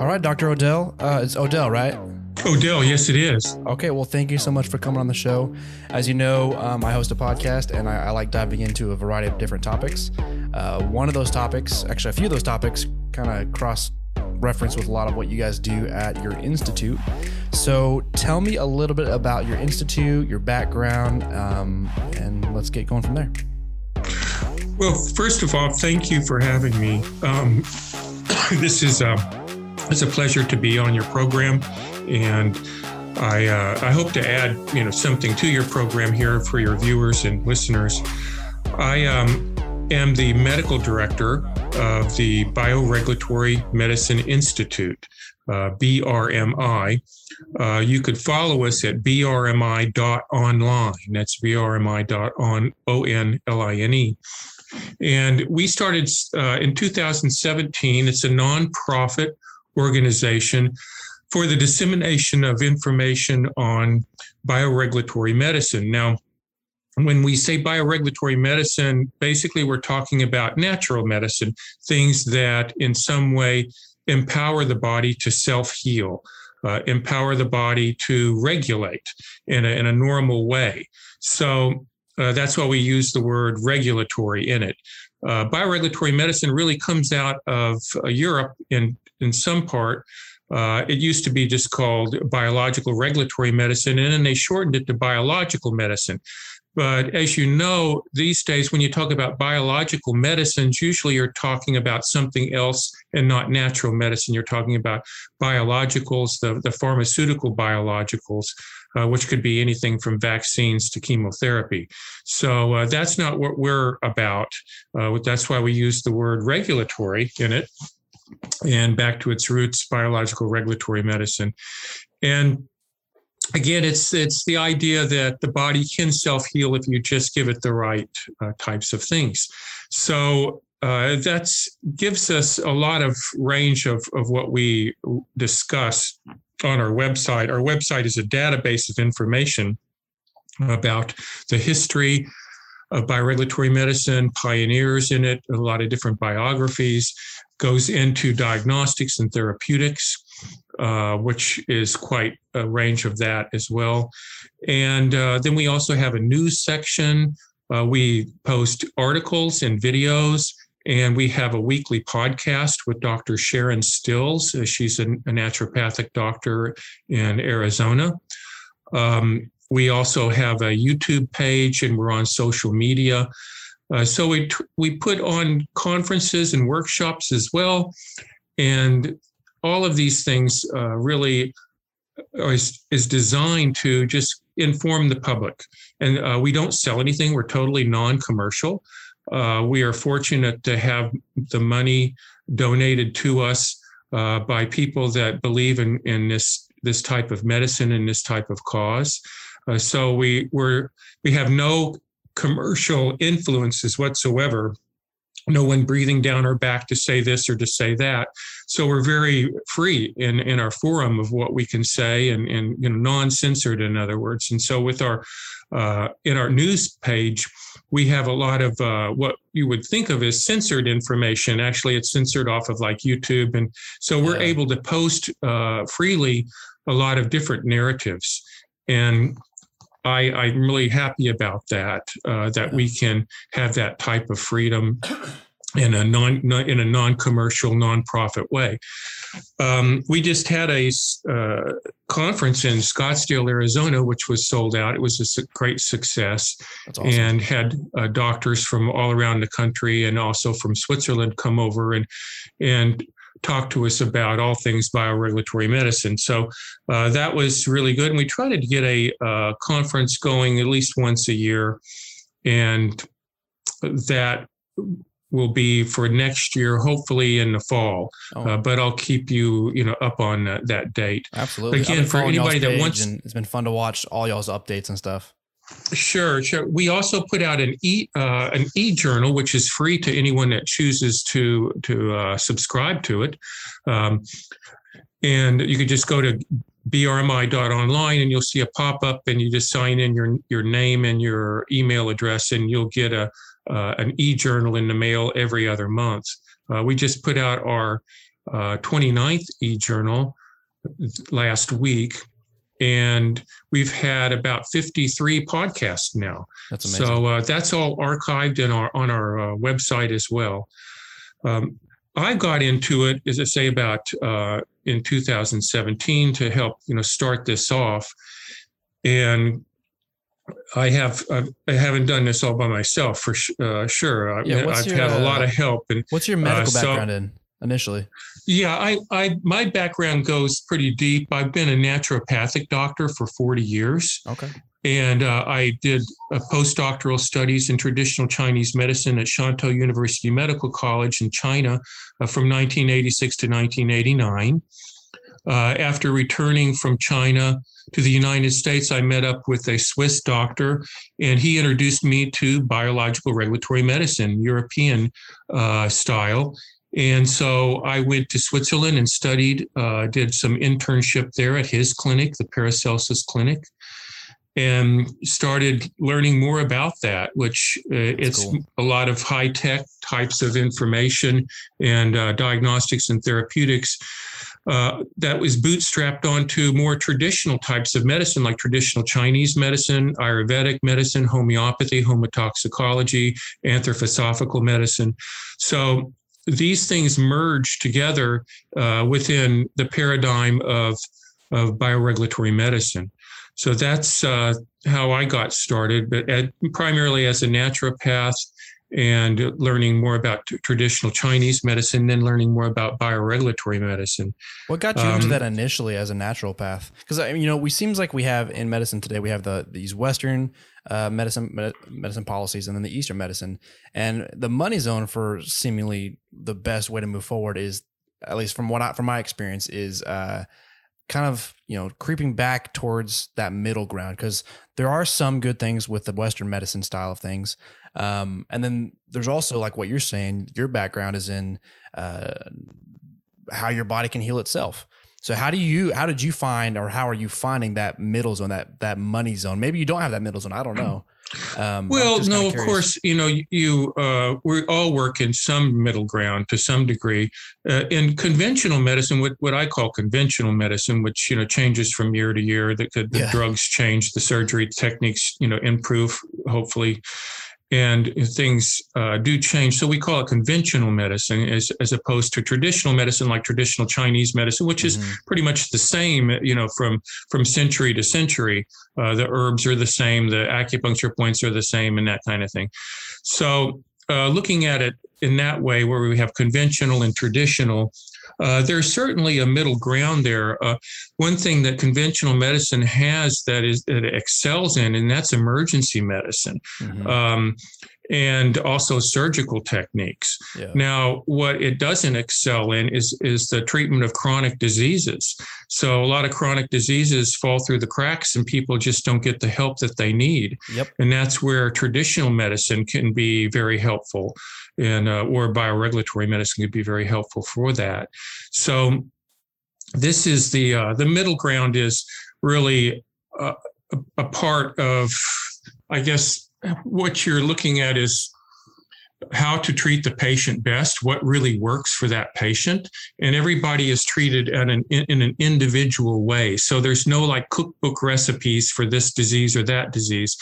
All right, Dr. Odell. It's Odell, right? Odell, yes, it is. Okay, well, thank you so much for coming on the show. As you know, I host a podcast, and I like diving into a variety of different topics. One of those topics, actually a few of those topics, kind of cross-reference with a lot of what you guys do at your institute. So tell me a little bit about your institute, your background, and let's get going from there. Well, first of all, thank you for having me. This is it's a pleasure to be on your program, and I hope to add something to your program here for your viewers and listeners. I am the medical director of the Bioregulatory Medicine Institute, BRMI. You could follow us at brmi.online. That's brmi.online. And we started in 2017. It's a nonprofit organization for the dissemination of information on bioregulatory medicine. Now, when we say bioregulatory medicine, basically we're talking about natural medicine, things that in some way empower the body to self-heal, empower the body to regulate in a normal way. So that's why we use the word regulatory in it. Bioregulatory medicine really comes out of Europe in some part. It used to be just called biological regulatory medicine, and then they shortened it to biological medicine. But as you know, these days, when you talk about biological medicines, usually you're talking about something else and not natural medicine. You're talking about biologicals, the pharmaceutical biologicals, which could be anything from vaccines to chemotherapy. So that's not what we're about. That's why we use the word regulatory in it. And back to its roots, biological regulatory medicine. And again, it's the idea that the body can self-heal if you just give it the right types of things. So that gives us a lot of range of what we discuss on our website. Our website is a database of information about the history of bioregulatory medicine, pioneers in it, a lot of different biographies, goes into diagnostics and therapeutics, which is quite a range of that as well. And then we also have a news section. We post articles and videos, and we have a weekly podcast with Dr. Sharon Stills. She's a naturopathic doctor in Arizona. We also have a YouTube page, and we're on social media. So we put on conferences and workshops as well. And all of these things really is designed to just inform the public. And we don't sell anything. We're totally non-commercial. We are fortunate to have the money donated to us by people that believe in this type of medicine and this type of cause. So we have no commercial influences whatsoever, no one breathing down our back to say this or to say that. So we're very free in our forum of what we can say and non-censored, in other words. And so with our in our news page, we have a lot of what you would think of as censored information. Actually, it's censored off of like YouTube. And so we're able to post freely a lot of different narratives. And I'm really happy about that, that we can have that type of freedom in a non-commercial, non-profit way. We just had a conference in Scottsdale, Arizona, which was sold out. It was a great success. That's awesome. And had doctors from all around the country and also from Switzerland come over and talk to us about all things bioregulatory medicine. So that was really good. And we tried to get a conference going at least once a year. And that will be for next year, hopefully in the fall. But I'll keep you up on that date. Absolutely. But again, for anybody that wants, it's been fun to watch all y'all's updates and stuff. Sure. We also put out an e-journal, which is free to anyone that chooses to subscribe to it. And you could just go to brmi.online and you'll see a pop-up, and you just sign in your name and your email address, and you'll get an e-journal in the mail every other month. We just put out our 29th e-journal last week, and we've had about 53 podcasts now. That's amazing. So that's all archived in on our website as well. I got into it, as I say, about in 2017 to help start this off, and I haven't done this all by myself for sure. I've had a lot of help. And what's your medical background in initially? Yeah, my background goes pretty deep. I've been a naturopathic doctor for 40 years. Okay. And I did postdoctoral studies in traditional Chinese medicine at Shantou University Medical College in China from 1986 to 1989. After returning from China to the United States, I met up with a Swiss doctor, and he introduced me to biological regulatory medicine, European style. And so I went to Switzerland and studied, did some internship there at his clinic, the Paracelsus Clinic, and started learning more about that, which it's cool. A lot of high-tech types of information and diagnostics and therapeutics that was bootstrapped onto more traditional types of medicine, like traditional Chinese medicine, Ayurvedic medicine, homeopathy, homotoxicology, anthroposophical medicine. So these things merge together within the paradigm of bioregulatory medicine. So that's how I got started, but primarily as a naturopath and learning more about traditional Chinese medicine, then learning more about bioregulatory medicine. What got you into that initially as a naturopath? Because we seems like we have in medicine today, we have these Western medicine policies and then the Eastern medicine, and the money zone for seemingly the best way to move forward is, at least from my experience, is kind of, creeping back towards that middle ground, because there are some good things with the Western medicine style of things. And then there's also, like what you're saying, your background is in how your body can heal itself. So how are you finding that middle zone, that money zone? Maybe you don't have that middle zone. I don't know. Well, no, of course, we all work in some middle ground to some degree. In conventional medicine, what I call conventional medicine, which, changes from year to year, the drugs change, the surgery techniques, improve, hopefully, and things do change. So we call it conventional medicine as opposed to traditional medicine, like traditional Chinese medicine, which is pretty much the same, from century to century. The herbs are the same, the acupuncture points are the same, and that kind of thing. So looking at it in that way, where we have conventional and traditional, there's certainly a middle ground there. One thing that conventional medicine has that it excels in, and that's emergency medicine, and also surgical techniques. Yeah. Now, what it doesn't excel in is the treatment of chronic diseases. So a lot of chronic diseases fall through the cracks, and people just don't get the help that they need. Yep. And that's where traditional medicine can be very helpful, and or bioregulatory medicine could be very helpful for that. So this is the middle ground is really a part of, I guess, what you're looking at is how to treat the patient best, what really works for that patient. And everybody is treated in an individual way. So there's no like cookbook recipes for this disease or that disease.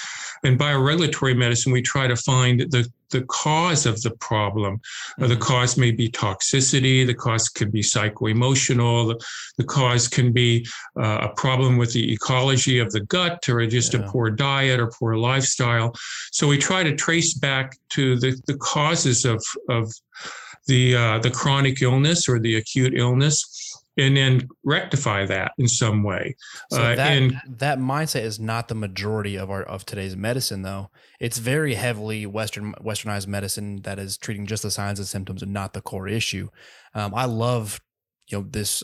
In bioregulatory medicine, we try to find the cause of the problem. The cause may be toxicity. The cause could be psychoemotional. The cause can be a problem with the ecology of the gut, or just a poor diet or poor lifestyle. So we try to trace back to the causes of the chronic illness or the acute illness, and then rectify that in some way. So that mindset is not the majority of today's medicine, though. It's very heavily westernized medicine that is treating just the signs and symptoms and not the core issue. I love, this.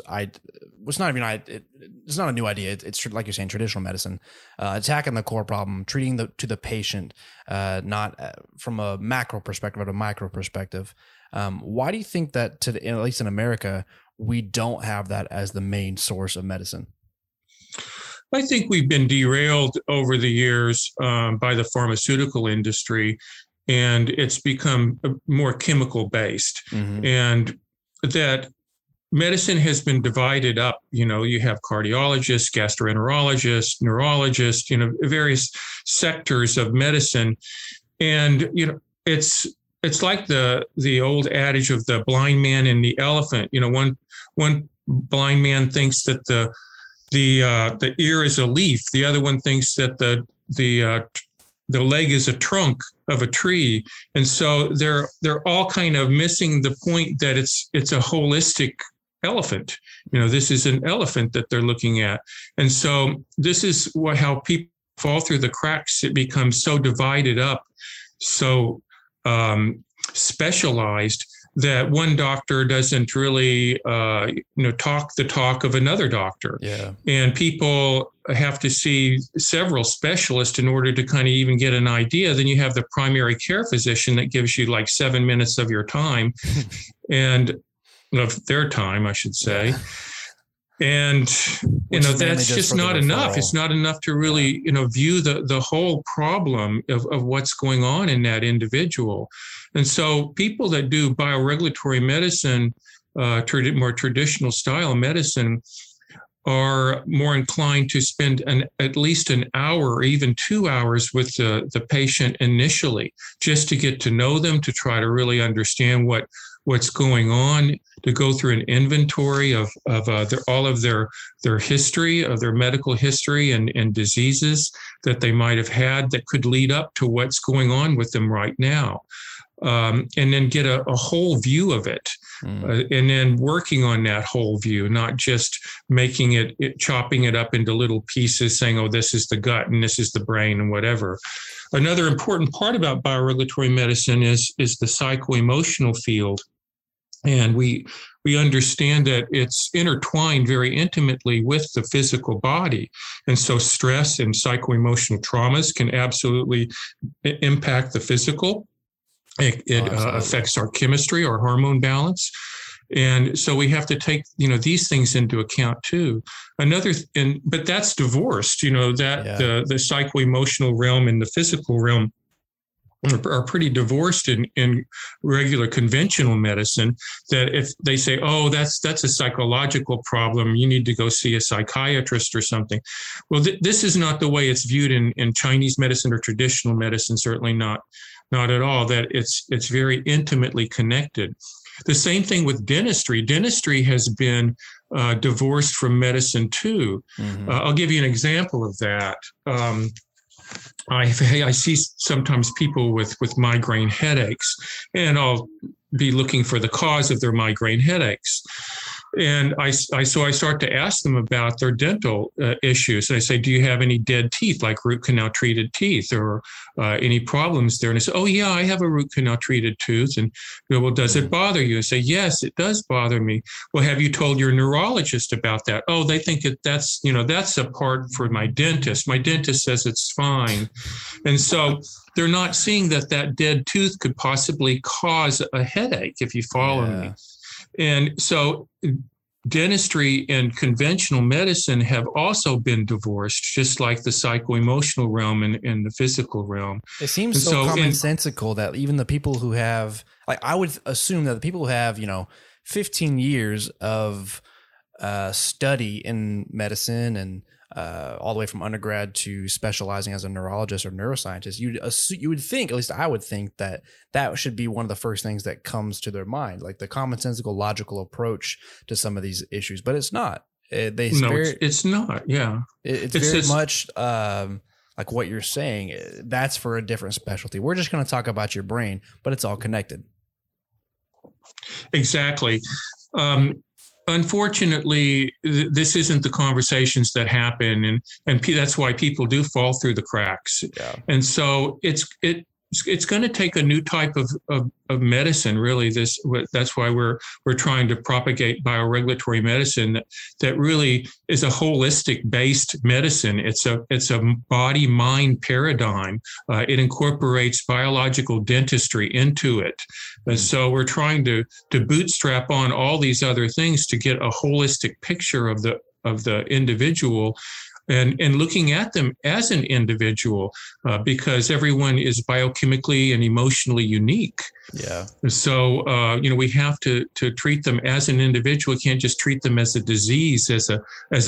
It's not a new idea. It's like you're saying, traditional medicine, attacking the core problem, treating the patient, not from a macro perspective but a micro perspective. Why do you think that today, at least in America, we don't have that as the main source of medicine? I think we've been derailed over the years by the pharmaceutical industry, and it's become more chemical based. And that medicine has been divided up. You know, you have cardiologists, gastroenterologists, neurologists, you know, various sectors of medicine. And, you know, it's like the old adage of the blind man and the elephant. You know, one blind man thinks that the ear is a leaf. The other one thinks that the leg is a trunk of a tree. And so they're all kind of missing the point that it's a holistic elephant. You know, this is an elephant that they're looking at. And so this is how people fall through the cracks. It becomes so divided up, so specialized, that one doctor doesn't really, talk the talk of another doctor. Yeah. And people have to see several specialists in order to kind of even get an idea. Then you have the primary care physician that gives you like 7 minutes of your time and of their time, I should say. Yeah. And, that's just not enough. It's not enough to really, view the whole problem of what's going on in that individual. And so people that do bioregulatory medicine, more traditional style medicine, are more inclined to spend at least an hour or even 2 hours with the patient initially, just to get to know them, to try to really understand what's going on, to go through an inventory of all of their history, of their medical history and diseases that they might have had that could lead up to what's going on with them right now. And then get a whole view of it, and then working on that whole view, not just making it, chopping it up into little pieces, saying, oh, this is the gut and this is the brain and whatever. Another important part about bioregulatory medicine is the psycho-emotional field. And we understand that it's intertwined very intimately with the physical body. And so stress and psycho-emotional traumas can absolutely impact the physical. It affects our chemistry, our hormone balance. And so we have to take, these things into account too. But that's divorced, the psycho-emotional realm and the physical realm are pretty divorced in regular conventional medicine, that if they say, oh, that's a psychological problem, you need to go see a psychiatrist or something. Well, this is not the way it's viewed in Chinese medicine or traditional medicine, certainly not at all, that it's very intimately connected. The same thing with dentistry. Dentistry has been divorced from medicine too. Mm-hmm. I'll give you an example of that. I see sometimes people with migraine headaches, and I'll be looking for the cause of their migraine headaches. And I start to ask them about their dental issues. And I say, do you have any dead teeth, like root canal treated teeth, or any problems there? And I say, oh, yeah, I have a root canal treated tooth. And well, does it bother you? I say, yes, it does bother me. Well, have you told your neurologist about that? Oh, they think that's a part for my dentist. My dentist says it's fine. And so they're not seeing that dead tooth could possibly cause a headache, if you follow me. And so dentistry and conventional medicine have also been divorced, just like the psycho-emotional realm and the physical realm. It seems so commonsensical that even the people who have, like, I would assume that the people who have, 15 years of study in medicine and all the way from undergrad to specializing as a neurologist or neuroscientist, you would think, at least I would think, that should be one of the first things that comes to their mind, like the commonsensical, logical approach to some of these issues. But it's not. It's not. Yeah, it's much like what you're saying. That's for a different specialty. We're just going to talk about your brain, but it's all connected. Exactly. Unfortunately, this isn't the conversations that happen, and that's why people do fall through the cracks. Yeah. And so it's going to take a new type of medicine, really. That's why we're trying to propagate bioregulatory medicine that really is a holistic based medicine. It's a body mind paradigm. It incorporates biological dentistry into it. And so we're trying to bootstrap on all these other things to get a holistic picture of the individual and looking at them as an individual, because everyone is biochemically and emotionally unique. Yeah. So, we have to treat them as an individual. We can't just treat them as a disease, as a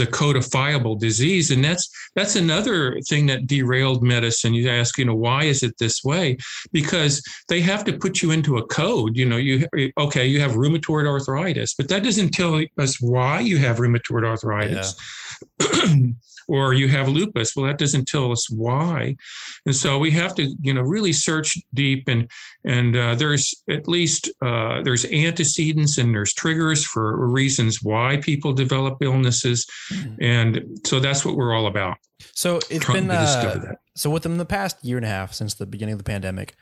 codifiable disease. And that's another thing that derailed medicine. You ask, why is it this way? Because they have to put you into a code. You have rheumatoid arthritis, but that doesn't tell us why you have rheumatoid arthritis. Yeah. Or you have lupus. Well, that doesn't tell us why. And so we have to, really search deep and there's at least, there's antecedents and there's triggers for reasons why people develop illnesses. Mm-hmm. And so that's what we're all about. So it's been, so within the past year and a half since the beginning of the pandemic,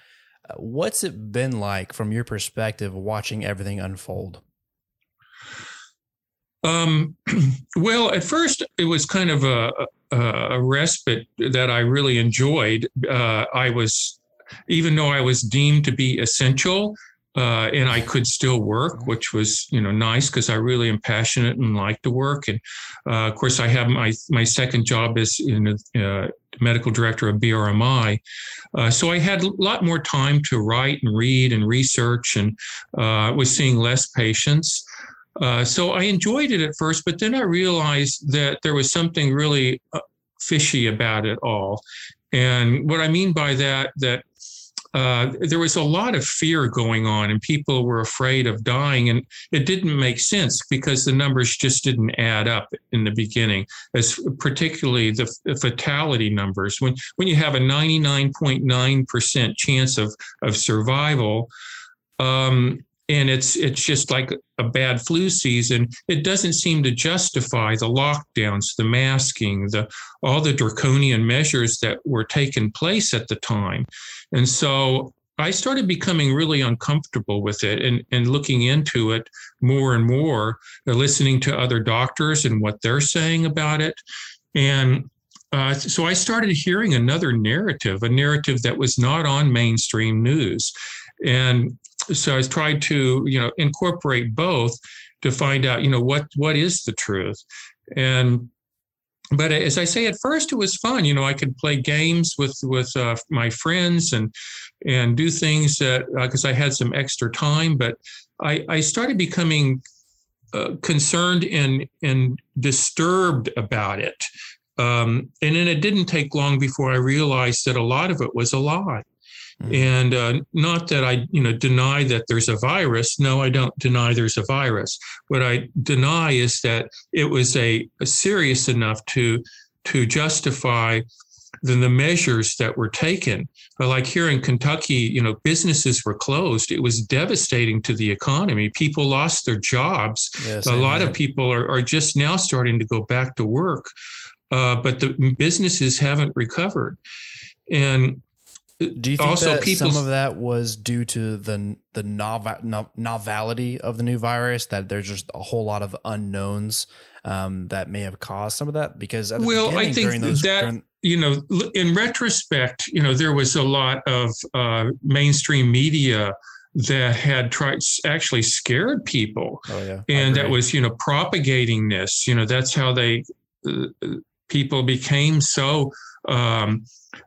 what's it been like from your perspective, watching everything unfold? Well, at first it was kind of a respite that I really enjoyed. Even though I was deemed to be essential, and I could still work, which was, nice because I really am passionate and like to work. And, of course I have my second job is medical director of BRMI. So I had a lot more time to write and read and research and, was seeing less patients. So I enjoyed it at first, but then I realized that there was something really fishy about it all. And what I mean by that there was a lot of fear going on and people were afraid of dying. And it didn't make sense because the numbers just didn't add up in the beginning, as particularly the fatality numbers. When you have a 99.9% chance of survival, and it's just like a bad flu season. It doesn't seem to justify the lockdowns, the masking, all the draconian measures that were taking place at the time. And so I started becoming really uncomfortable with it and looking into it more and more, listening to other doctors and what they're saying about it. And so I started hearing another narrative, a narrative that was not on mainstream news. And so I tried to, incorporate both to find out, what is the truth. But as I say, at first it was fun. I could play games with my friends and do things that because I had some extra time. But I started becoming concerned and disturbed about it. And then it didn't take long before I realized that a lot of it was a lie. And not that I, deny that there's a virus. No, I don't deny there's a virus. What I deny is that it was a serious enough to justify the measures that were taken. Like here in Kentucky, businesses were closed. It was devastating to the economy. People lost their jobs. Yes, a lot of people are just now starting to go back to work, but the businesses haven't recovered. And do you think also that some of that was due to the novelty of the new virus, that there's just a whole lot of unknowns that may have caused some of that? Because at the beginning, I think during those, in retrospect, there was a lot of mainstream media that had actually scared people. Oh, yeah. And that was, propagating this. That's how they people became so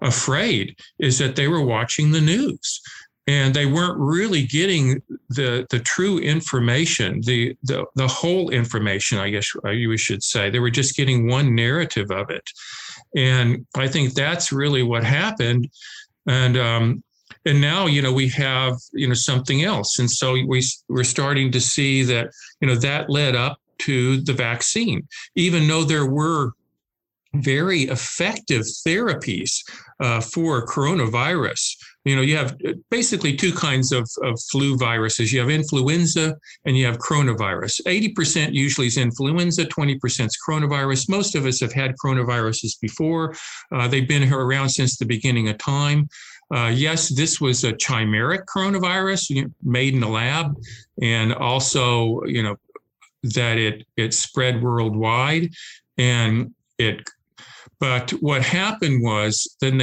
afraid, is that they were watching the news and they weren't really getting the true information, the whole information, I guess you should say. They were just getting one narrative of it. And I think that's really what happened. And now, we have, something else. And so we're starting to see that, that led up to the vaccine, even though there were very effective therapies for coronavirus. You have basically two kinds of flu viruses. You have influenza and you have coronavirus. 80% usually is influenza, 20% is coronavirus. Most of us have had coronaviruses before. They've been around since the beginning of time. Yes, this was a chimeric coronavirus made in the lab, and also, that it spread worldwide. But what happened was then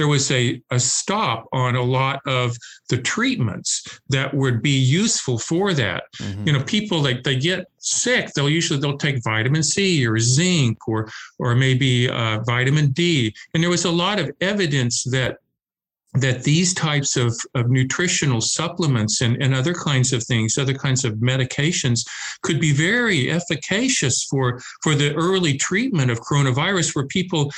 there was a stop on a lot of the treatments that would be useful for that. Mm-hmm. You know, people, like, they get sick, they'll take vitamin C or zinc or maybe vitamin D. And there was a lot of evidence that these types of nutritional supplements and other kinds of things, other kinds of medications could be very efficacious for the early treatment of coronavirus, where people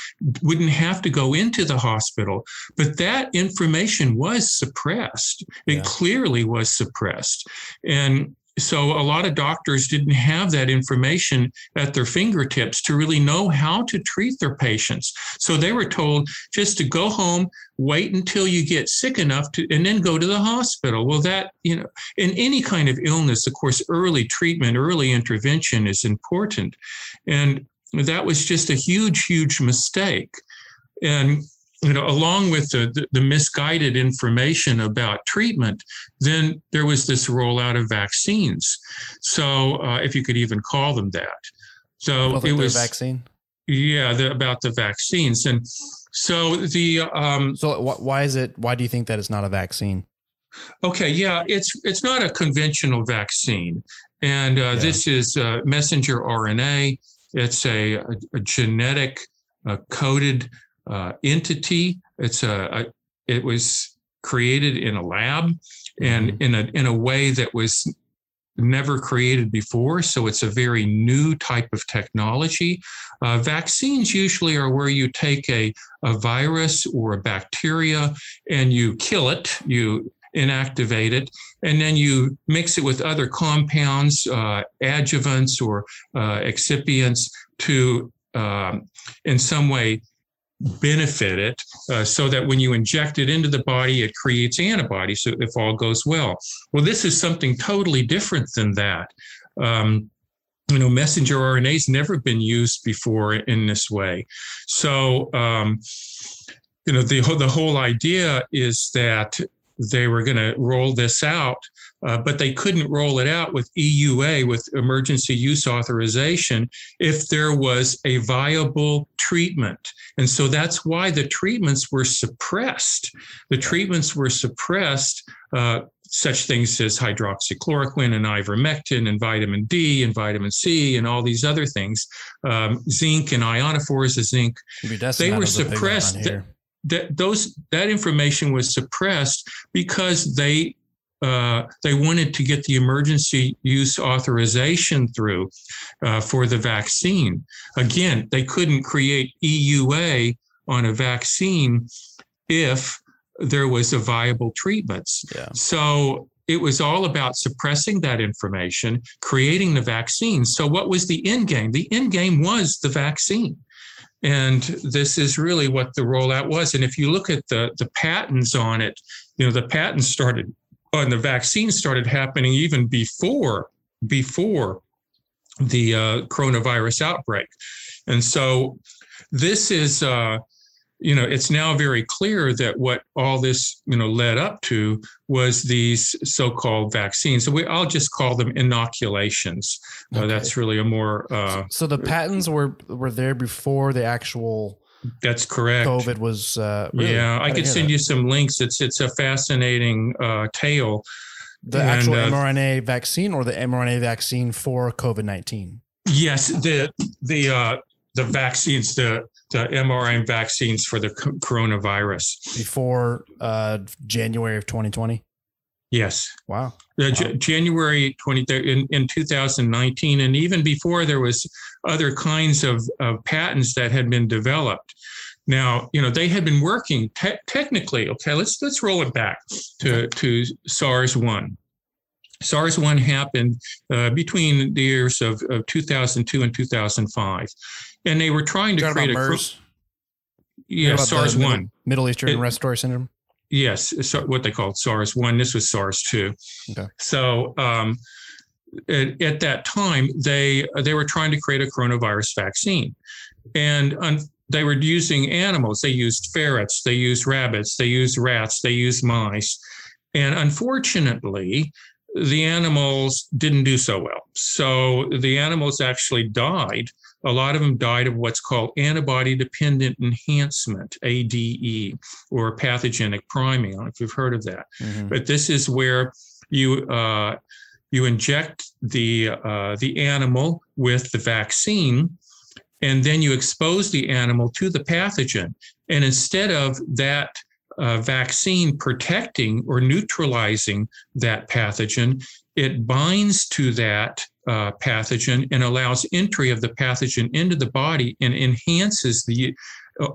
wouldn't have to go into the hospital. But that information was suppressed. It clearly was suppressed. And so a lot of doctors didn't have that information at their fingertips to really know how to treat their patients. So they were told just to go home, wait until you get sick enough to, and then go to the hospital. Well, that, you know, in any kind of illness, of course, early treatment, early intervention is important. And that was just a huge, huge mistake. And, you know, along with the misguided information about treatment, then there was this rollout of vaccines. So if you could even call them that. So it was vaccine. Yeah, about the vaccines. And so the. So why is it? Why do you think that it's not a vaccine? Okay, yeah, it's not a conventional vaccine, and this is messenger RNA. It's a genetic coded entity. It's it was created in a lab and in a way that was never created before. So it's a very new type of technology. Vaccines usually are where you take a virus or a bacteria and you kill it, you inactivate it, and then you mix it with other compounds, adjuvants or excipients to in some way benefit it, so that when you inject it into the body, it creates antibodies. So if all goes well. Well, this is something totally different than that. You know, messenger RNA's never been used before in this way. So, you know, the whole idea is that they were going to roll this out, but they couldn't roll it out with EUA, with emergency use authorization, if there was a viable treatment. And so that's why the treatments were suppressed. The treatments were suppressed, such things as hydroxychloroquine and ivermectin and vitamin D and vitamin C and all these other things, zinc and ionophores of zinc. They were suppressed. That information was suppressed because they wanted to get the emergency use authorization through for the vaccine. Again, they couldn't create EUA on a vaccine if there was a viable treatment. Yeah. So it was all about suppressing that information, creating the vaccine. So what was the end game? The end game was the vaccine. And this is really what the rollout was. And if you look at the patents on it, you know, the patents started on the vaccine started happening even before the coronavirus outbreak. And so this is, you know, it's now very clear that what all this, you know, led up to was these so-called vaccines. So I'll just call them inoculations. Okay. That's really a more. So the patents were there before the actual. That's correct. COVID was. Really, yeah, I could send you some links. It's a fascinating tale. The actual mRNA vaccine, or the mRNA vaccine for COVID-19. Yes, the vaccines, the mRNA vaccines for the coronavirus. Before January of 2020? Yes. Wow. January 23rd in 2019. And even before, there was other kinds of patents that had been developed. Now, you know, they had been working technically. Okay, let's roll it back to SARS-1. SARS-1 happened between the years of 2002 and 2005. And they were trying to create MERS? SARS-1. Middle Eastern Respiratory Syndrome? Yes, so what they called SARS-1. This was SARS-2. Okay. So at that time, they were trying to create a coronavirus vaccine. And they were using animals. They used ferrets. They used rabbits. They used rats. They used mice. And unfortunately, the animals didn't do so well. So the animals actually died a lot of them died of what's called antibody-dependent enhancement, ADE, or pathogenic priming. I don't know if you've heard of that. Mm-hmm. But this is where you inject the animal with the vaccine, and then you expose the animal to the pathogen. And instead of that vaccine protecting or neutralizing that pathogen, it binds to that pathogen and allows entry of the pathogen into the body and enhances the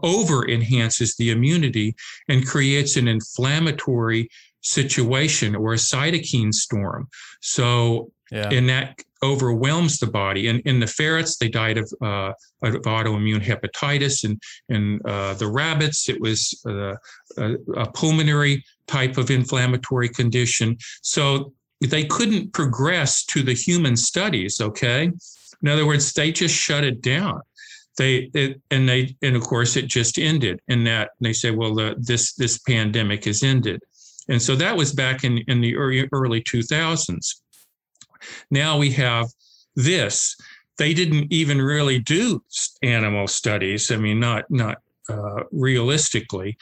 over-enhances the immunity and creates an inflammatory situation or a cytokine storm. So, yeah. And that overwhelms the body. And in the ferrets, they died of autoimmune hepatitis. And in the rabbits, it was a pulmonary type of inflammatory condition. So they couldn't progress to the human studies. Okay, in other words, they just shut it down. And of course it just ended. And that they say, well, this pandemic has ended. And so that was back in the early 2000s. Now we have this. They didn't even really do animal studies. I mean, not realistically.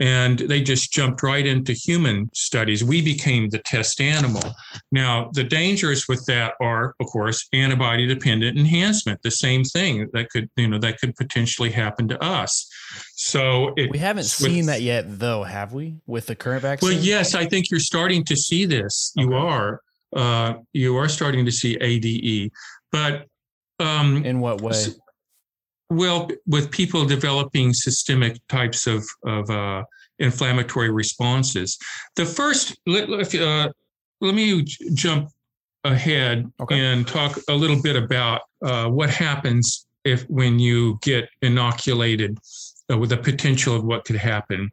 And they just jumped right into human studies. We became the test animal. Now, the dangers with that are, of course, antibody-dependent enhancement, the same thing that could potentially happen to us. So we haven't seen that yet, though, have we, with the current vaccine? Well, yes, I think you're starting to see this. Okay. You are starting to see ADE, but in what way? Well, with people developing systemic types of inflammatory responses. The first, let me jump ahead and talk a little bit about what happens when you get inoculated with the potential of what could happen.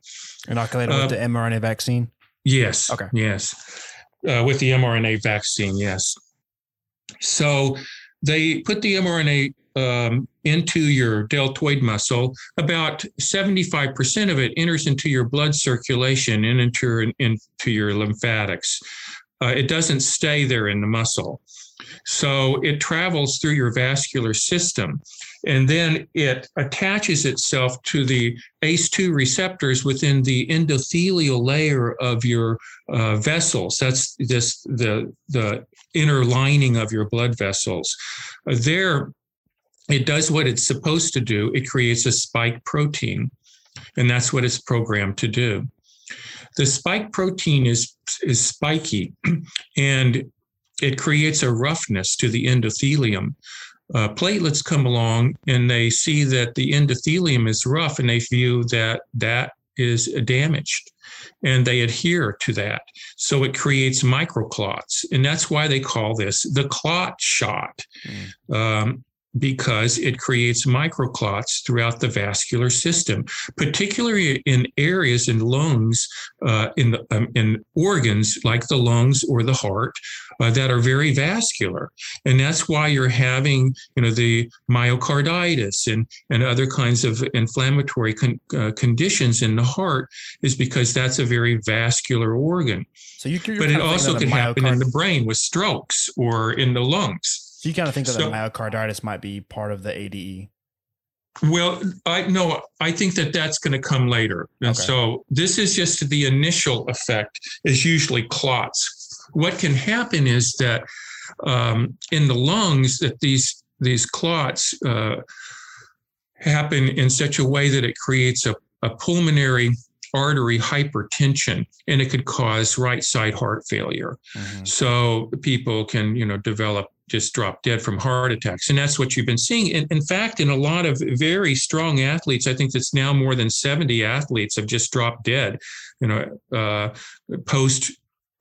Inoculated with the mRNA vaccine? Yes. Okay. Yes. With the mRNA vaccine, yes. So they put the mRNA into your deltoid muscle. About 75% of it enters into your blood circulation and into your lymphatics. It doesn't stay there in the muscle. So it travels through your vascular system, and then it attaches itself to the ACE2 receptors within the endothelial layer of your vessels. That's just the inner lining of your blood vessels. There, it does what it's supposed to do. It creates a spike protein, and that's what it's programmed to do. The spike protein is spiky, and it creates a roughness to the endothelium. Platelets come along and they see that the endothelium is rough, and they view that is damaged, and they adhere to that. So it creates microclots, and that's why they call this the clot shot, because it creates microclots throughout the vascular system, particularly in areas in lungs, in organs like the lungs or the heart that are very vascular. And that's why you're having, the myocarditis and other kinds of inflammatory conditions in the heart, is because that's a very vascular organ. So but it also can happen in the brain with strokes or in the lungs. Do you kind of think that myocarditis might be part of the ADE? Well, I think that's going to come later. And So this is just the initial effect, is usually clots. What can happen is that in the lungs, that these clots happen in such a way that it creates a pulmonary artery hypertension, and it could cause right side heart failure. Mm-hmm. So people can, develop, just drop dead from heart attacks. And that's what you've been seeing. In fact, in a lot of very strong athletes, I think it's now more than 70 athletes have just dropped dead, post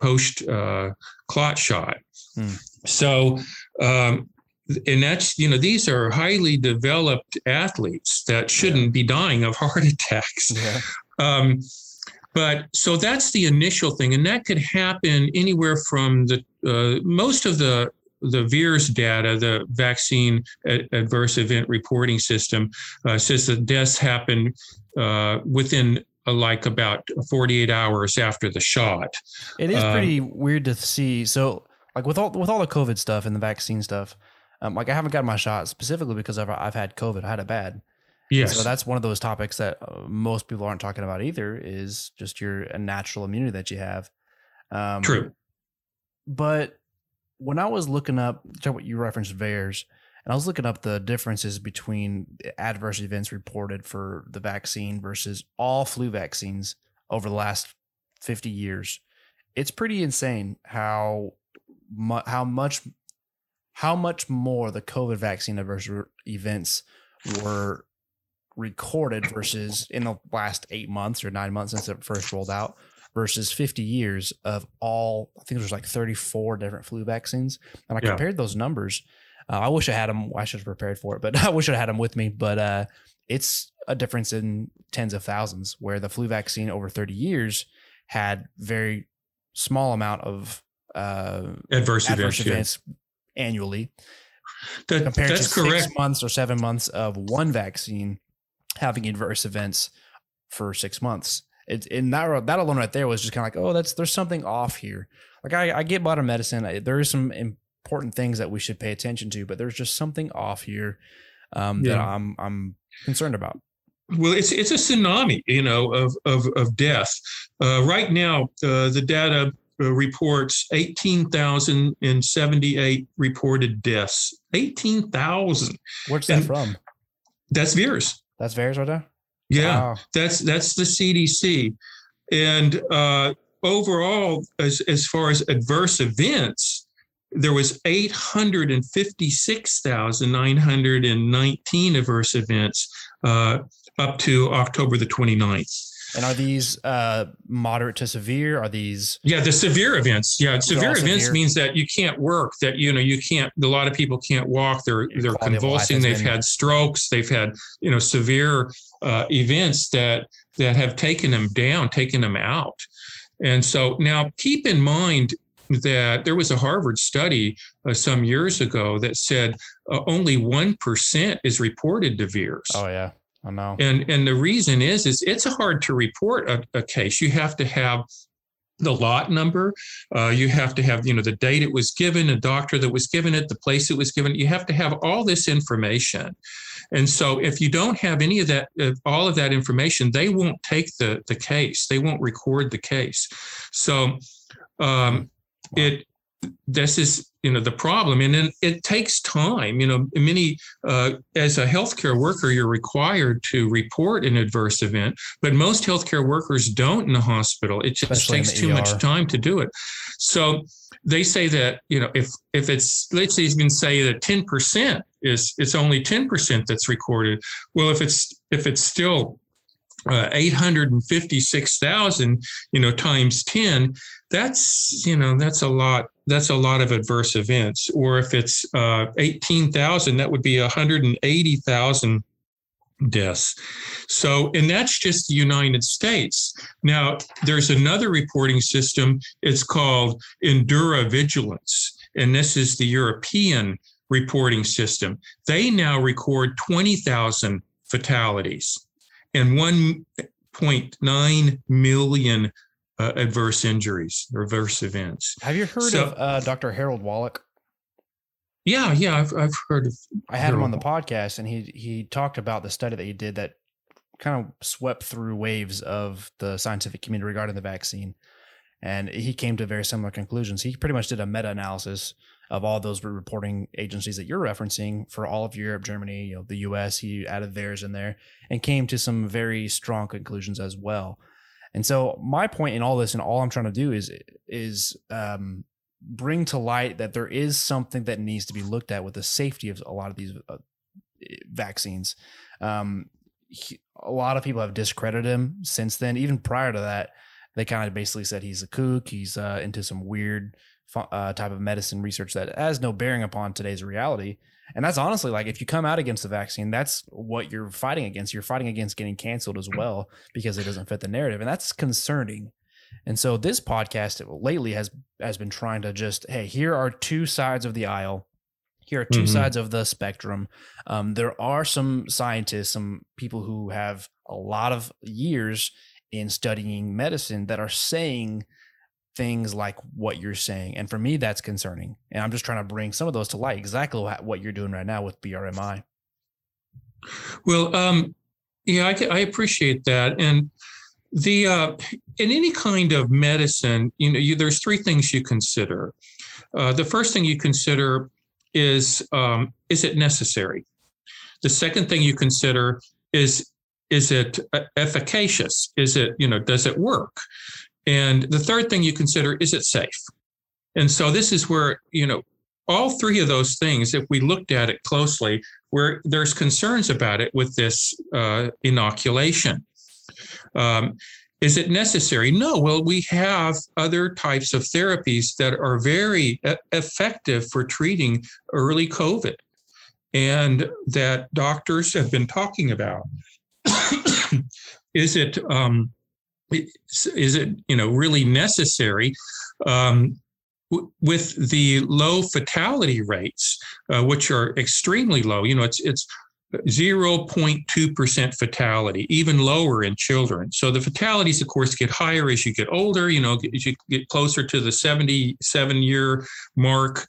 clot shot. Mm. So, and that's, these are highly developed athletes that shouldn't be dying of heart attacks. Yeah. But so that's the initial thing. And that could happen anywhere from most of the VAERS data, the Vaccine Adverse Event Reporting System, says that deaths happen within about 48 hours after the shot. It is pretty weird to see. So, with all the COVID stuff and the vaccine stuff, Like I haven't gotten my shot specifically because I've had COVID. I had it bad. Yes. And so that's one of those topics that most people aren't talking about either, is just your natural immunity that you have. True. But when I was looking up, what you referenced, VAERS, and I was looking up the differences between adverse events reported for the vaccine versus all flu vaccines over the last 50 years. It's pretty insane how much more the COVID vaccine adverse events were recorded versus in the last 8 months or 9 months since it first rolled out versus 50 years of all, I think there's like 34 different flu vaccines. And I compared those numbers. I wish I had them. I should have prepared for it, but I wish I had them with me. But it's a difference in tens of thousands, where the flu vaccine over 30 years had very small amount of adverse events annually. That's to correct. 6 months or 7 months of one vaccine having adverse events for 6 months. That alone right there was just kind of like, oh, there's something off here. Like I get modern medicine. There is some important things that we should pay attention to, but there's just something off here that I'm concerned about. Well, it's a tsunami, of death. Right now, the data reports 18,078 reported deaths. 18,000. Where's that from? That's VAERS. That's VAERS right there? Yeah, wow. That's the CDC. And overall, as far as adverse events, there was 856,919 adverse events up to October the 29th. And are these moderate to severe? Are these? Yeah, the severe events. Yeah, severe events means that you can't work, that, you can't, a lot of people can't walk. They're convulsing. They've had strokes. They've had, severe events that have taken them down, taken them out. And so now keep in mind that there was a Harvard study some years ago that said only 1% is reported to VAERS. Oh, yeah. I know. And the reason is it's hard to report a case. You have to have the lot number. You have to have, the date it was given, a doctor that was given it, the place it was given. You have to have all this information. And so if you don't have any of that, all of that information, they won't take the case. They won't record the case. So this is, the problem. And then it takes time, many, as a healthcare worker, you're required to report an adverse event, but most healthcare workers don't in the hospital. It just takes too much time to do it. So they say that, if it's, let's say you can say that 10% it's only 10% that's recorded. Well, if it's still 856,000, times 10, that's a lot. That's a lot of adverse events. Or if it's 18,000, that would be 180,000 deaths. So, and that's just the United States. Now, there's another reporting system. It's called Endura Vigilance, and this is the European reporting system. They now record 20,000 fatalities and 1.9 million adverse injuries, adverse events. Have you heard of Dr. Harold Wallach? Yeah, I've heard of. I had him on the podcast, and he talked about the study that he did that kind of swept through waves of the scientific community regarding the vaccine, and he came to very similar conclusions. He pretty much did a meta-analysis of all those reporting agencies that you're referencing for all of Europe, Germany, the U.S. He added VAERS in there and came to some very strong conclusions as well. And so my point in all this, and all I'm trying to do is bring to light that there is something that needs to be looked at with the safety of a lot of these vaccines. A lot of people have discredited him since then. Even prior to that, they kind of basically said he's a kook. He's into some weird type of medicine research that has no bearing upon today's reality. And that's honestly, like, if you come out against the vaccine, that's what you're fighting against. You're fighting against getting canceled as well because it doesn't fit the narrative. And that's concerning. And so this podcast lately has been trying to just, hey, here are two sides of the aisle. Here are two sides of the spectrum. There are some scientists, some people who have a lot of years in studying medicine that are saying things like what you're saying. And for me, that's concerning. And I'm just trying to bring some of those to light, exactly what you're doing right now with BRMI. Well, yeah, I appreciate that. And the in any kind of medicine, you know, there's three things you consider. The first thing you consider is it necessary? The second thing you consider is it efficacious? Is it, you know, does it work? And the third thing you consider, is it safe? And so this is where, you know, all three of those things, if we looked at it closely, where there's concerns about it with this inoculation. Is it necessary? No. Well, we have other types of therapies that are very effective for treating early COVID and that doctors have been talking about. Is it you know, really necessary? With the low fatality rates, which are extremely low, you know, it's 0.2% fatality, even lower in children. So the fatalities, of course, get higher as you get older. You know, as you get closer to the 77-year mark,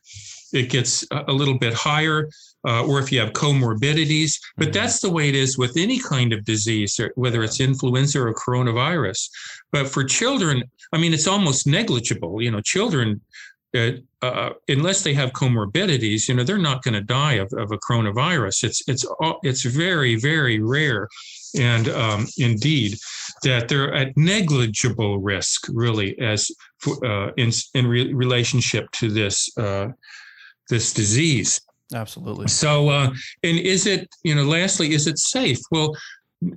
it gets a little bit higher, or if you have comorbidities. But that's the way it is with any kind of disease, whether it's influenza or coronavirus. But for children, I mean, it's almost negligible. You know, children, unless they have comorbidities, you know, they're not going to die of a coronavirus. It's very, very rare, and indeed that they're at negligible risk, really, as in relationship to this disease. Absolutely. So, and is it, you know, lastly, is it safe? Well,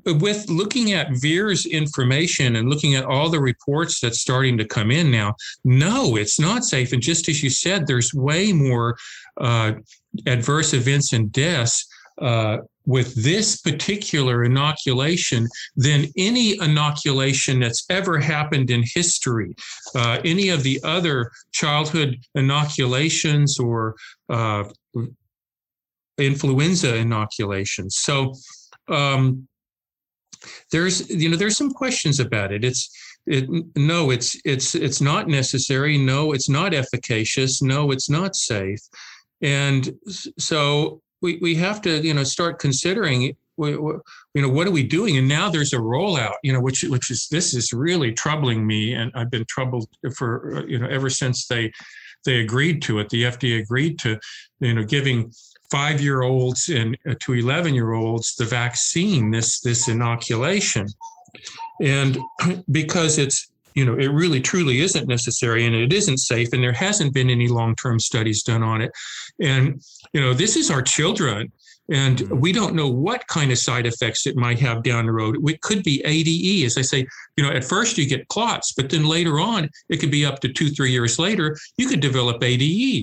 with looking at VAERS information and looking at all the reports that's starting to come in now, no, it's not safe. And just as you said, there's way more adverse events and deaths with this particular inoculation than any inoculation that's ever happened in history. Any of the other childhood inoculations or influenza inoculations. So, there's some questions about it. It's not necessary. No, it's not efficacious. No, it's not safe. And so we have to, you know, start considering, you know, what are we doing? And now there's a rollout, you know, which is really troubling me. And I've been troubled for, you know, ever since they agreed to it. The FDA agreed to, you know, giving 5-year-olds and to 11-year-olds the vaccine, this inoculation. And because it's, you know, it really truly isn't necessary and it isn't safe, and there hasn't been any long-term studies done on it. And, you know, this is our children, and we don't know what kind of side effects it might have down the road. It could be ADE, as I say, you know, at first you get clots, but then later on, it could be up to 2-3 years later, you could develop ADE.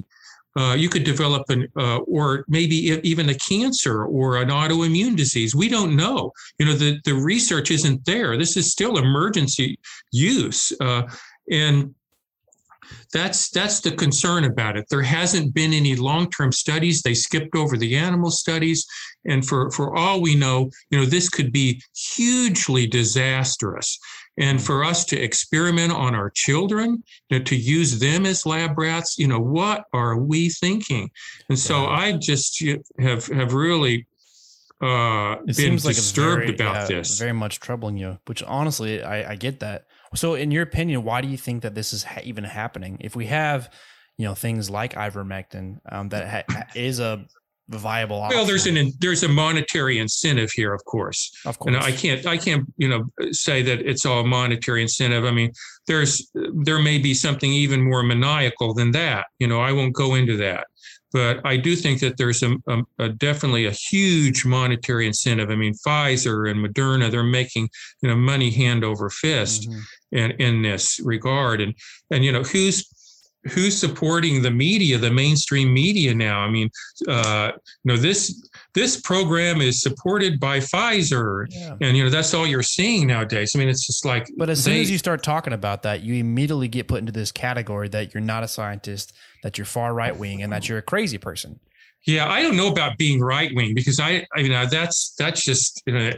You could develop or maybe even a cancer or an autoimmune disease. We don't know. You know, the research isn't there. This is still emergency use. And that's the concern about it. There hasn't been any long-term studies. They skipped over the animal studies. And for all we know, you know, this could be hugely disastrous. And for us to experiment on our children, to use them as lab rats, you know, what are we thinking? And so I just have really been disturbed about this. Very much troubling you, which honestly, I get that. So in your opinion, why do you think that this is even happening? If we have, you know, things like ivermectin that is a viable option. Well, there's a monetary incentive here, of course. And I can't, you know, say that it's all monetary incentive. I mean, there may be something even more maniacal than that. You know, I won't go into that, but I do think that there's a definitely a huge monetary incentive. I mean, Pfizer and Moderna, they're making, you know, money hand over fist in this regard. And, you know, who's supporting the media, the mainstream media now? I mean, you know, this program is supported by Pfizer, and, you know, that's all you're seeing nowadays. I mean, it's just like. But as soon as you start talking about that, you immediately get put into this category that you're not a scientist, that you're far right wing, and that you're a crazy person. Yeah, I don't know about being right wing because I mean, that's just, you know,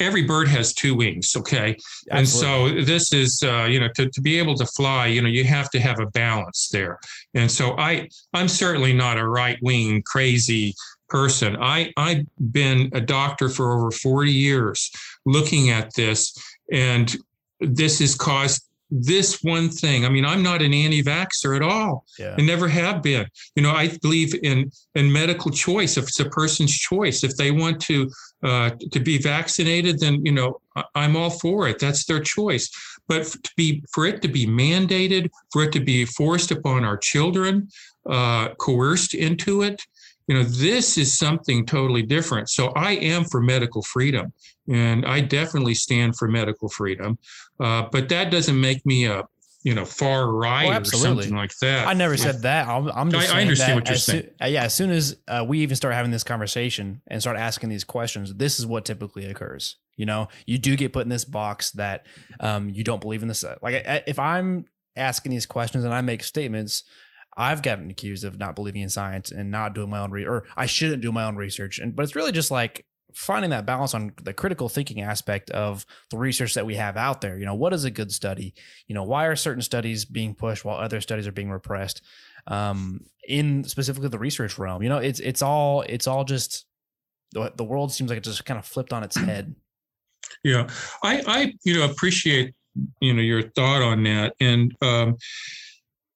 every bird has two wings, okay? Absolutely. And so this is, to be able to fly, you have to have a balance there. And so I'm certainly not a right-wing crazy person. I've been a doctor for over 40 years looking at this, and this has caused this one thing. I mean, I'm not an anti-vaxxer at all. Yeah. I never have been. I believe in medical choice. If it's a person's choice, if they want to be vaccinated, then, I'm all for it. That's their choice. But for it to be mandated, for it to be forced upon our children, coerced into it, this is something totally different. So I am for medical freedom, and I definitely stand for medical freedom. But that doesn't make me a, far right or something like that. I never said that. I'm just I understand what you're saying. As soon as we even start having this conversation and start asking these questions, this is what typically occurs. You do get put in this box that you don't believe in this. Like if I'm asking these questions and I make statements, I've gotten accused of not believing in science and not doing my own research, or I shouldn't do my own research. But it's really just like finding that balance on the critical thinking aspect of the research that we have out there. What is a good study? Why are certain studies being pushed while other studies are being repressed? In specifically the research realm, it's all just the world seems like it just kind of flipped on its head. Yeah, I appreciate your thought on that, and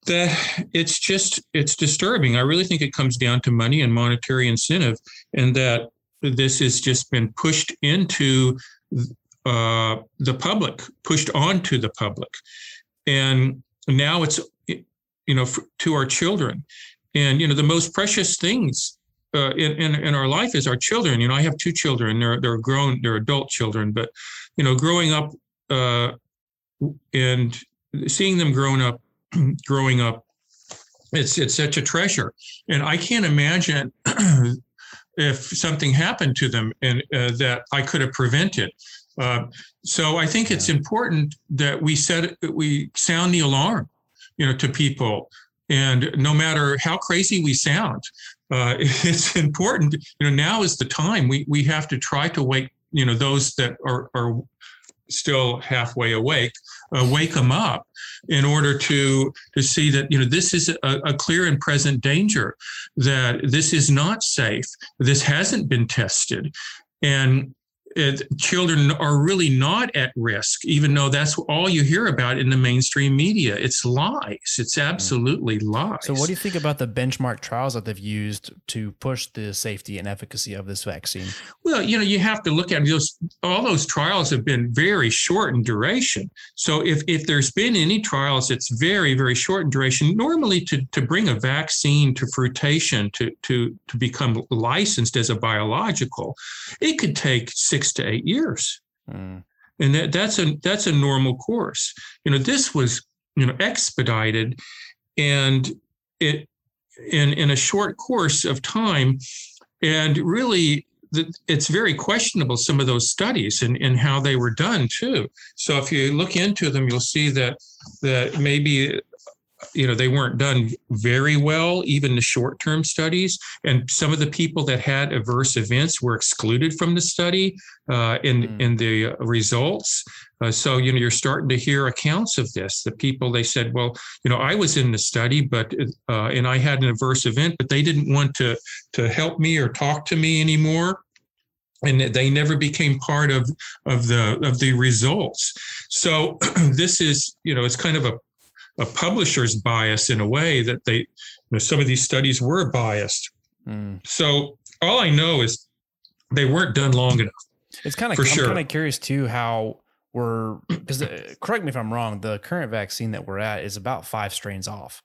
that it's disturbing. I really think it comes down to money and monetary incentive, and that this has just been pushed into the public, pushed onto the public. And now it's, to our children. And, the most precious things in our life is our children. I have two children. They're grown, they're adult children, but, growing up and seeing them growing up, it's such a treasure. And I can't imagine if something happened to them and that I could have prevented. So I think it's important that we sound the alarm, to people. And no matter how crazy we sound, it's important. Now is the time we have to try to wake, those that are still halfway awake, wake them up in order to see that, this is a clear and present danger, that this is not safe. This hasn't been tested. And children are really not at risk, even though that's all you hear about in the mainstream media. It's lies. It's absolutely lies. So what do you think about the benchmark trials that they've used to push the safety and efficacy of this vaccine? Well, you have to look at all those trials have been very short in duration. So if there's been any trials, it's very, very short in duration. Normally to bring a vaccine to fruition, to become licensed as a biological, it could take 6 to 8 years. And that's a normal course. This was, expedited, and it in a short course of time. And really, it's very questionable, some of those studies and how they were done too. So if you look into them, you'll see that maybe, they weren't done very well, even the short-term studies. And some of the people that had adverse events were excluded from the study in the results. So, you're starting to hear accounts of this. The people, they said, well, I was in the study, but and I had an adverse event, but they didn't want to help me or talk to me anymore. And they never became part of the results. So this is, it's kind of a publisher's bias in a way, that they, some of these studies were biased. So all I know is they weren't done long enough. It's kind of, I'm kind of curious too, how we're, because correct me if I'm wrong, the current vaccine that we're at is about 5 strains off.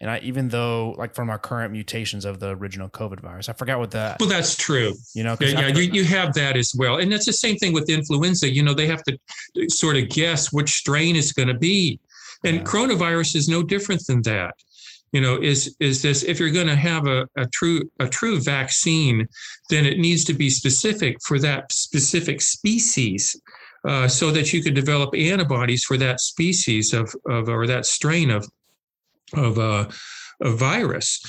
And even though, like, from our current mutations of the original COVID virus, I forgot what that. Well, that's true. You have that as well. And it's the same thing with influenza. They have to sort of guess which strain it's going to be. And coronavirus is no different than that. Is this, if you're going to have a true vaccine, then it needs to be specific for that specific species, so that you could develop antibodies for that species of or that strain of virus.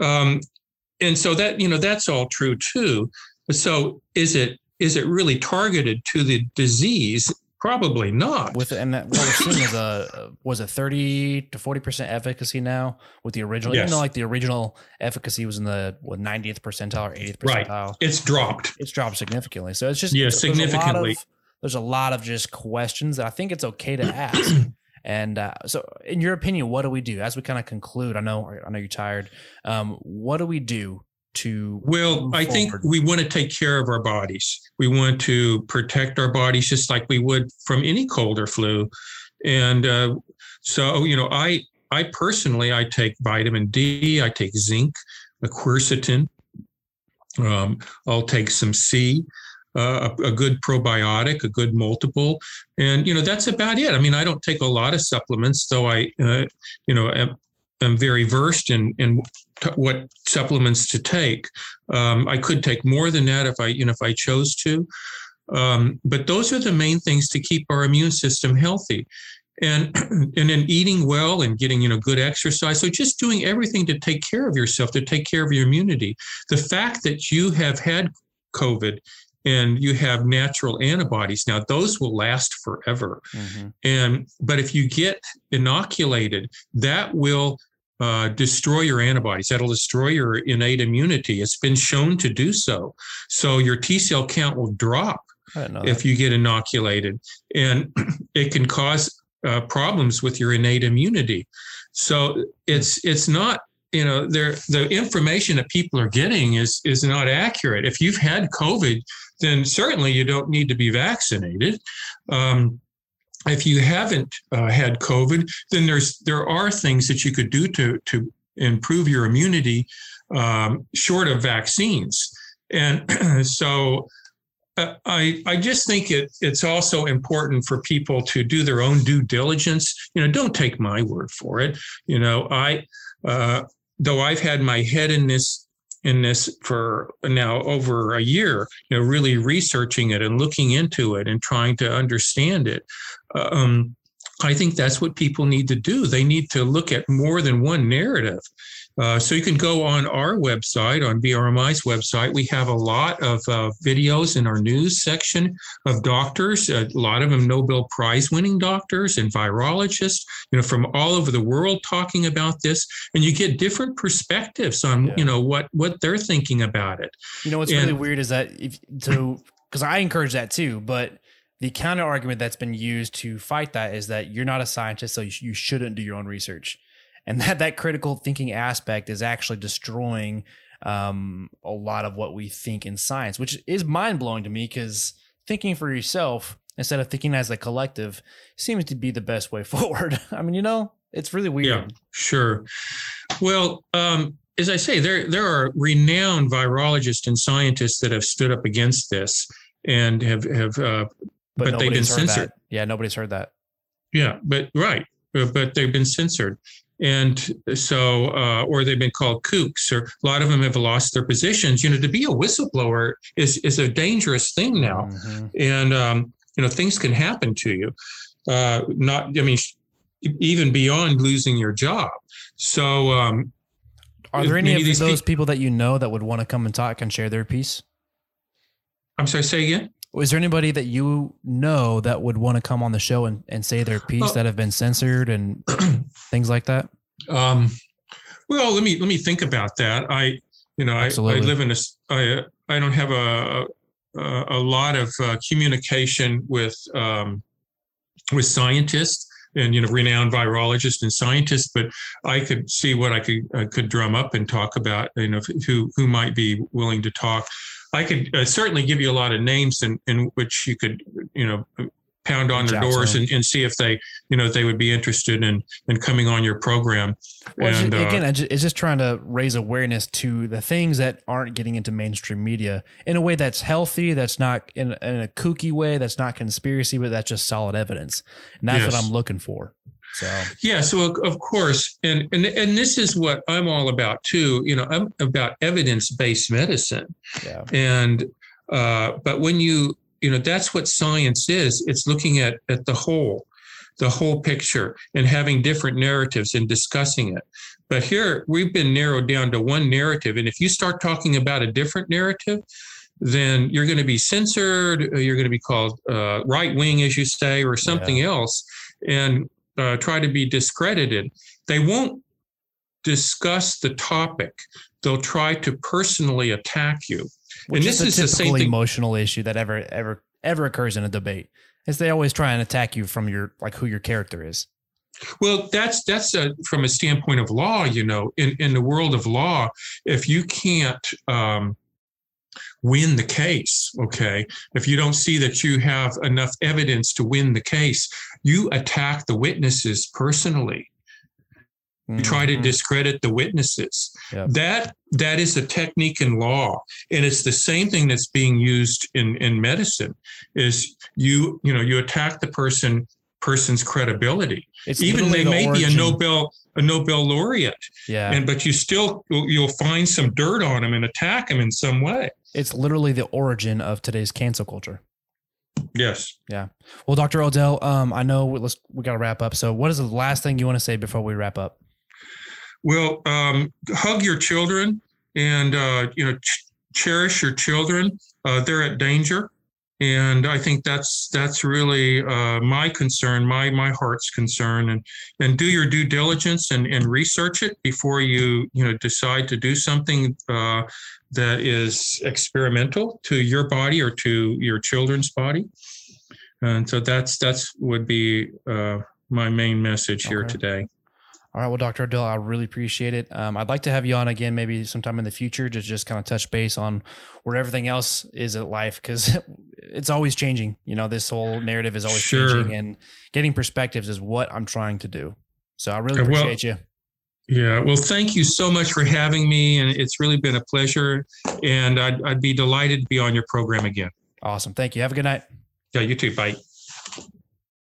And so that, that's all true too. So is it Is it really targeted to the disease? Probably not. What we're seeing is a 30 to 40% efficacy now with the original. Yes. Even though like the original efficacy was in the 90th percentile or 80th percentile. Right. It's dropped. It's dropped significantly. So it's just significantly. There's a lot of just questions that I think it's okay to ask. And so in your opinion, what do we do as we kind of conclude? I know you're tired. What do we do to I think we want to take care of our bodies. We want to protect our bodies just like we would from any cold or flu. And so, you know, I personally, I take vitamin D, I take zinc, quercetin. I'll take some C. A good probiotic, a good multiple. And, you know, that's about it. I mean, I don't take a lot of supplements, though I'm very versed in what supplements to take. I could take more than that if I chose to. But those are the main things to keep our immune system healthy. And then eating well and getting, you know, good exercise. So just doing everything to take care of yourself, to take care of your immunity. The fact that you have had COVID and you have natural antibodies. Now, those will last forever. Mm-hmm. But if you get inoculated, that will destroy your antibodies. That'll destroy your innate immunity. It's been shown to do so. So your T cell count will drop if you get inoculated. And it can cause problems with your innate immunity. So it's not... You know, the information that people are getting is not accurate. If you've had COVID, then certainly you don't need to be vaccinated. If you haven't had COVID, then there are things that you could do to improve your immunity, short of vaccines. And so I just think it's also important for people to do their own due diligence. You know, don't take my word for it. You know, though I've had my head in this for now over a year, you know, really researching it and looking into it and trying to understand it. I think that's what people need to do. They need to look at more than one narrative. So you can go on our website, on BRMI's website. We have a lot of videos in our news section of doctors, a lot of them Nobel Prize winning doctors and virologists, you know, from all over the world talking about this. And you get different perspectives on, you know, what they're thinking about it. You know, what's really weird is that because I encourage that too, but the counter argument that's been used to fight that is that you're not a scientist, so you shouldn't do your own research. And that critical thinking aspect is actually destroying a lot of what we think in science, which is mind blowing to me, because thinking for yourself instead of thinking as a collective seems to be the best way forward. I mean, you know, it's really weird. Yeah, sure. Well, as I say, there are renowned virologists and scientists that have stood up against this and but they've been censored. Yeah, nobody's heard that. Yeah, but they've been censored. And so, or they've been called kooks, or a lot of them have lost their positions. You know, to be a whistleblower is a dangerous thing now. Mm-hmm. And, you know, things can happen to you, even beyond losing your job. So are there any of those people that you know that would want to come and talk and share their piece? I'm sorry, say again? Is there anybody that you know that would want to come on the show and say their piece that have been censored and things like that? Well, let me think about that. I live in I don't have a lot of communication with scientists and, you know, renowned virologists and scientists, but I could see what I could drum up and talk about, you know, who might be willing to talk. I could certainly give you a lot of names in which you could, you know, pound on their doors and see if they, you know, they would be interested in coming on your program. Well, and again, it's just trying to raise awareness to the things that aren't getting into mainstream media in a way that's healthy, that's not in a kooky way, that's not conspiracy, but that's just solid evidence. And that's what I'm looking for. So. Yeah. So of course, and this is what I'm all about too. You know, I'm about evidence-based medicine. Yeah. And but when you know, that's what science is. It's looking at the whole picture and having different narratives and discussing it. But here we've been narrowed down to one narrative, and if you start talking about a different narrative, then you're going to be censored. You're going to be called right wing, as you say, or something else, and try to be discredited. They won't discuss the topic. They'll try to personally attack you. Which is the same emotional issue that ever occurs in a debate, is they always try and attack you from your, like, who your character is. Well, that's from a standpoint of law, you know, in the world of law, if you can't win the case, okay, if you don't see that you have enough evidence to win the case, you attack the witnesses personally. You try to discredit the witnesses. Yep. That is a technique in law. And it's the same thing that's being used in medicine, is you attack the person's credibility. It's even they may origin. Be a Nobel laureate. Yeah. But you'll find some dirt on them and attack them in some way. It's literally the origin of today's cancel culture. Yes. Yeah. Well, Dr. Odell, I know we got to wrap up. So what is the last thing you want to say before we wrap up? Well, hug your children and, cherish your children. They're at danger. And I think that's really my concern, my heart's concern. And do your due diligence and research it before you decide to do something that is experimental to your body or to your children's body. And so that would be my main message here today. All right. Well, Dr. Odell, I really appreciate it. I'd like to have you on again, maybe sometime in the future, to just kind of touch base on where everything else is at life, because it's always changing. You know, this whole narrative is always changing, and getting perspectives is what I'm trying to do. So I really appreciate you. Yeah. Well, thank you so much for having me, and it's really been a pleasure, and I'd be delighted to be on your program again. Awesome. Thank you. Have a good night. Yeah, you too. Bye.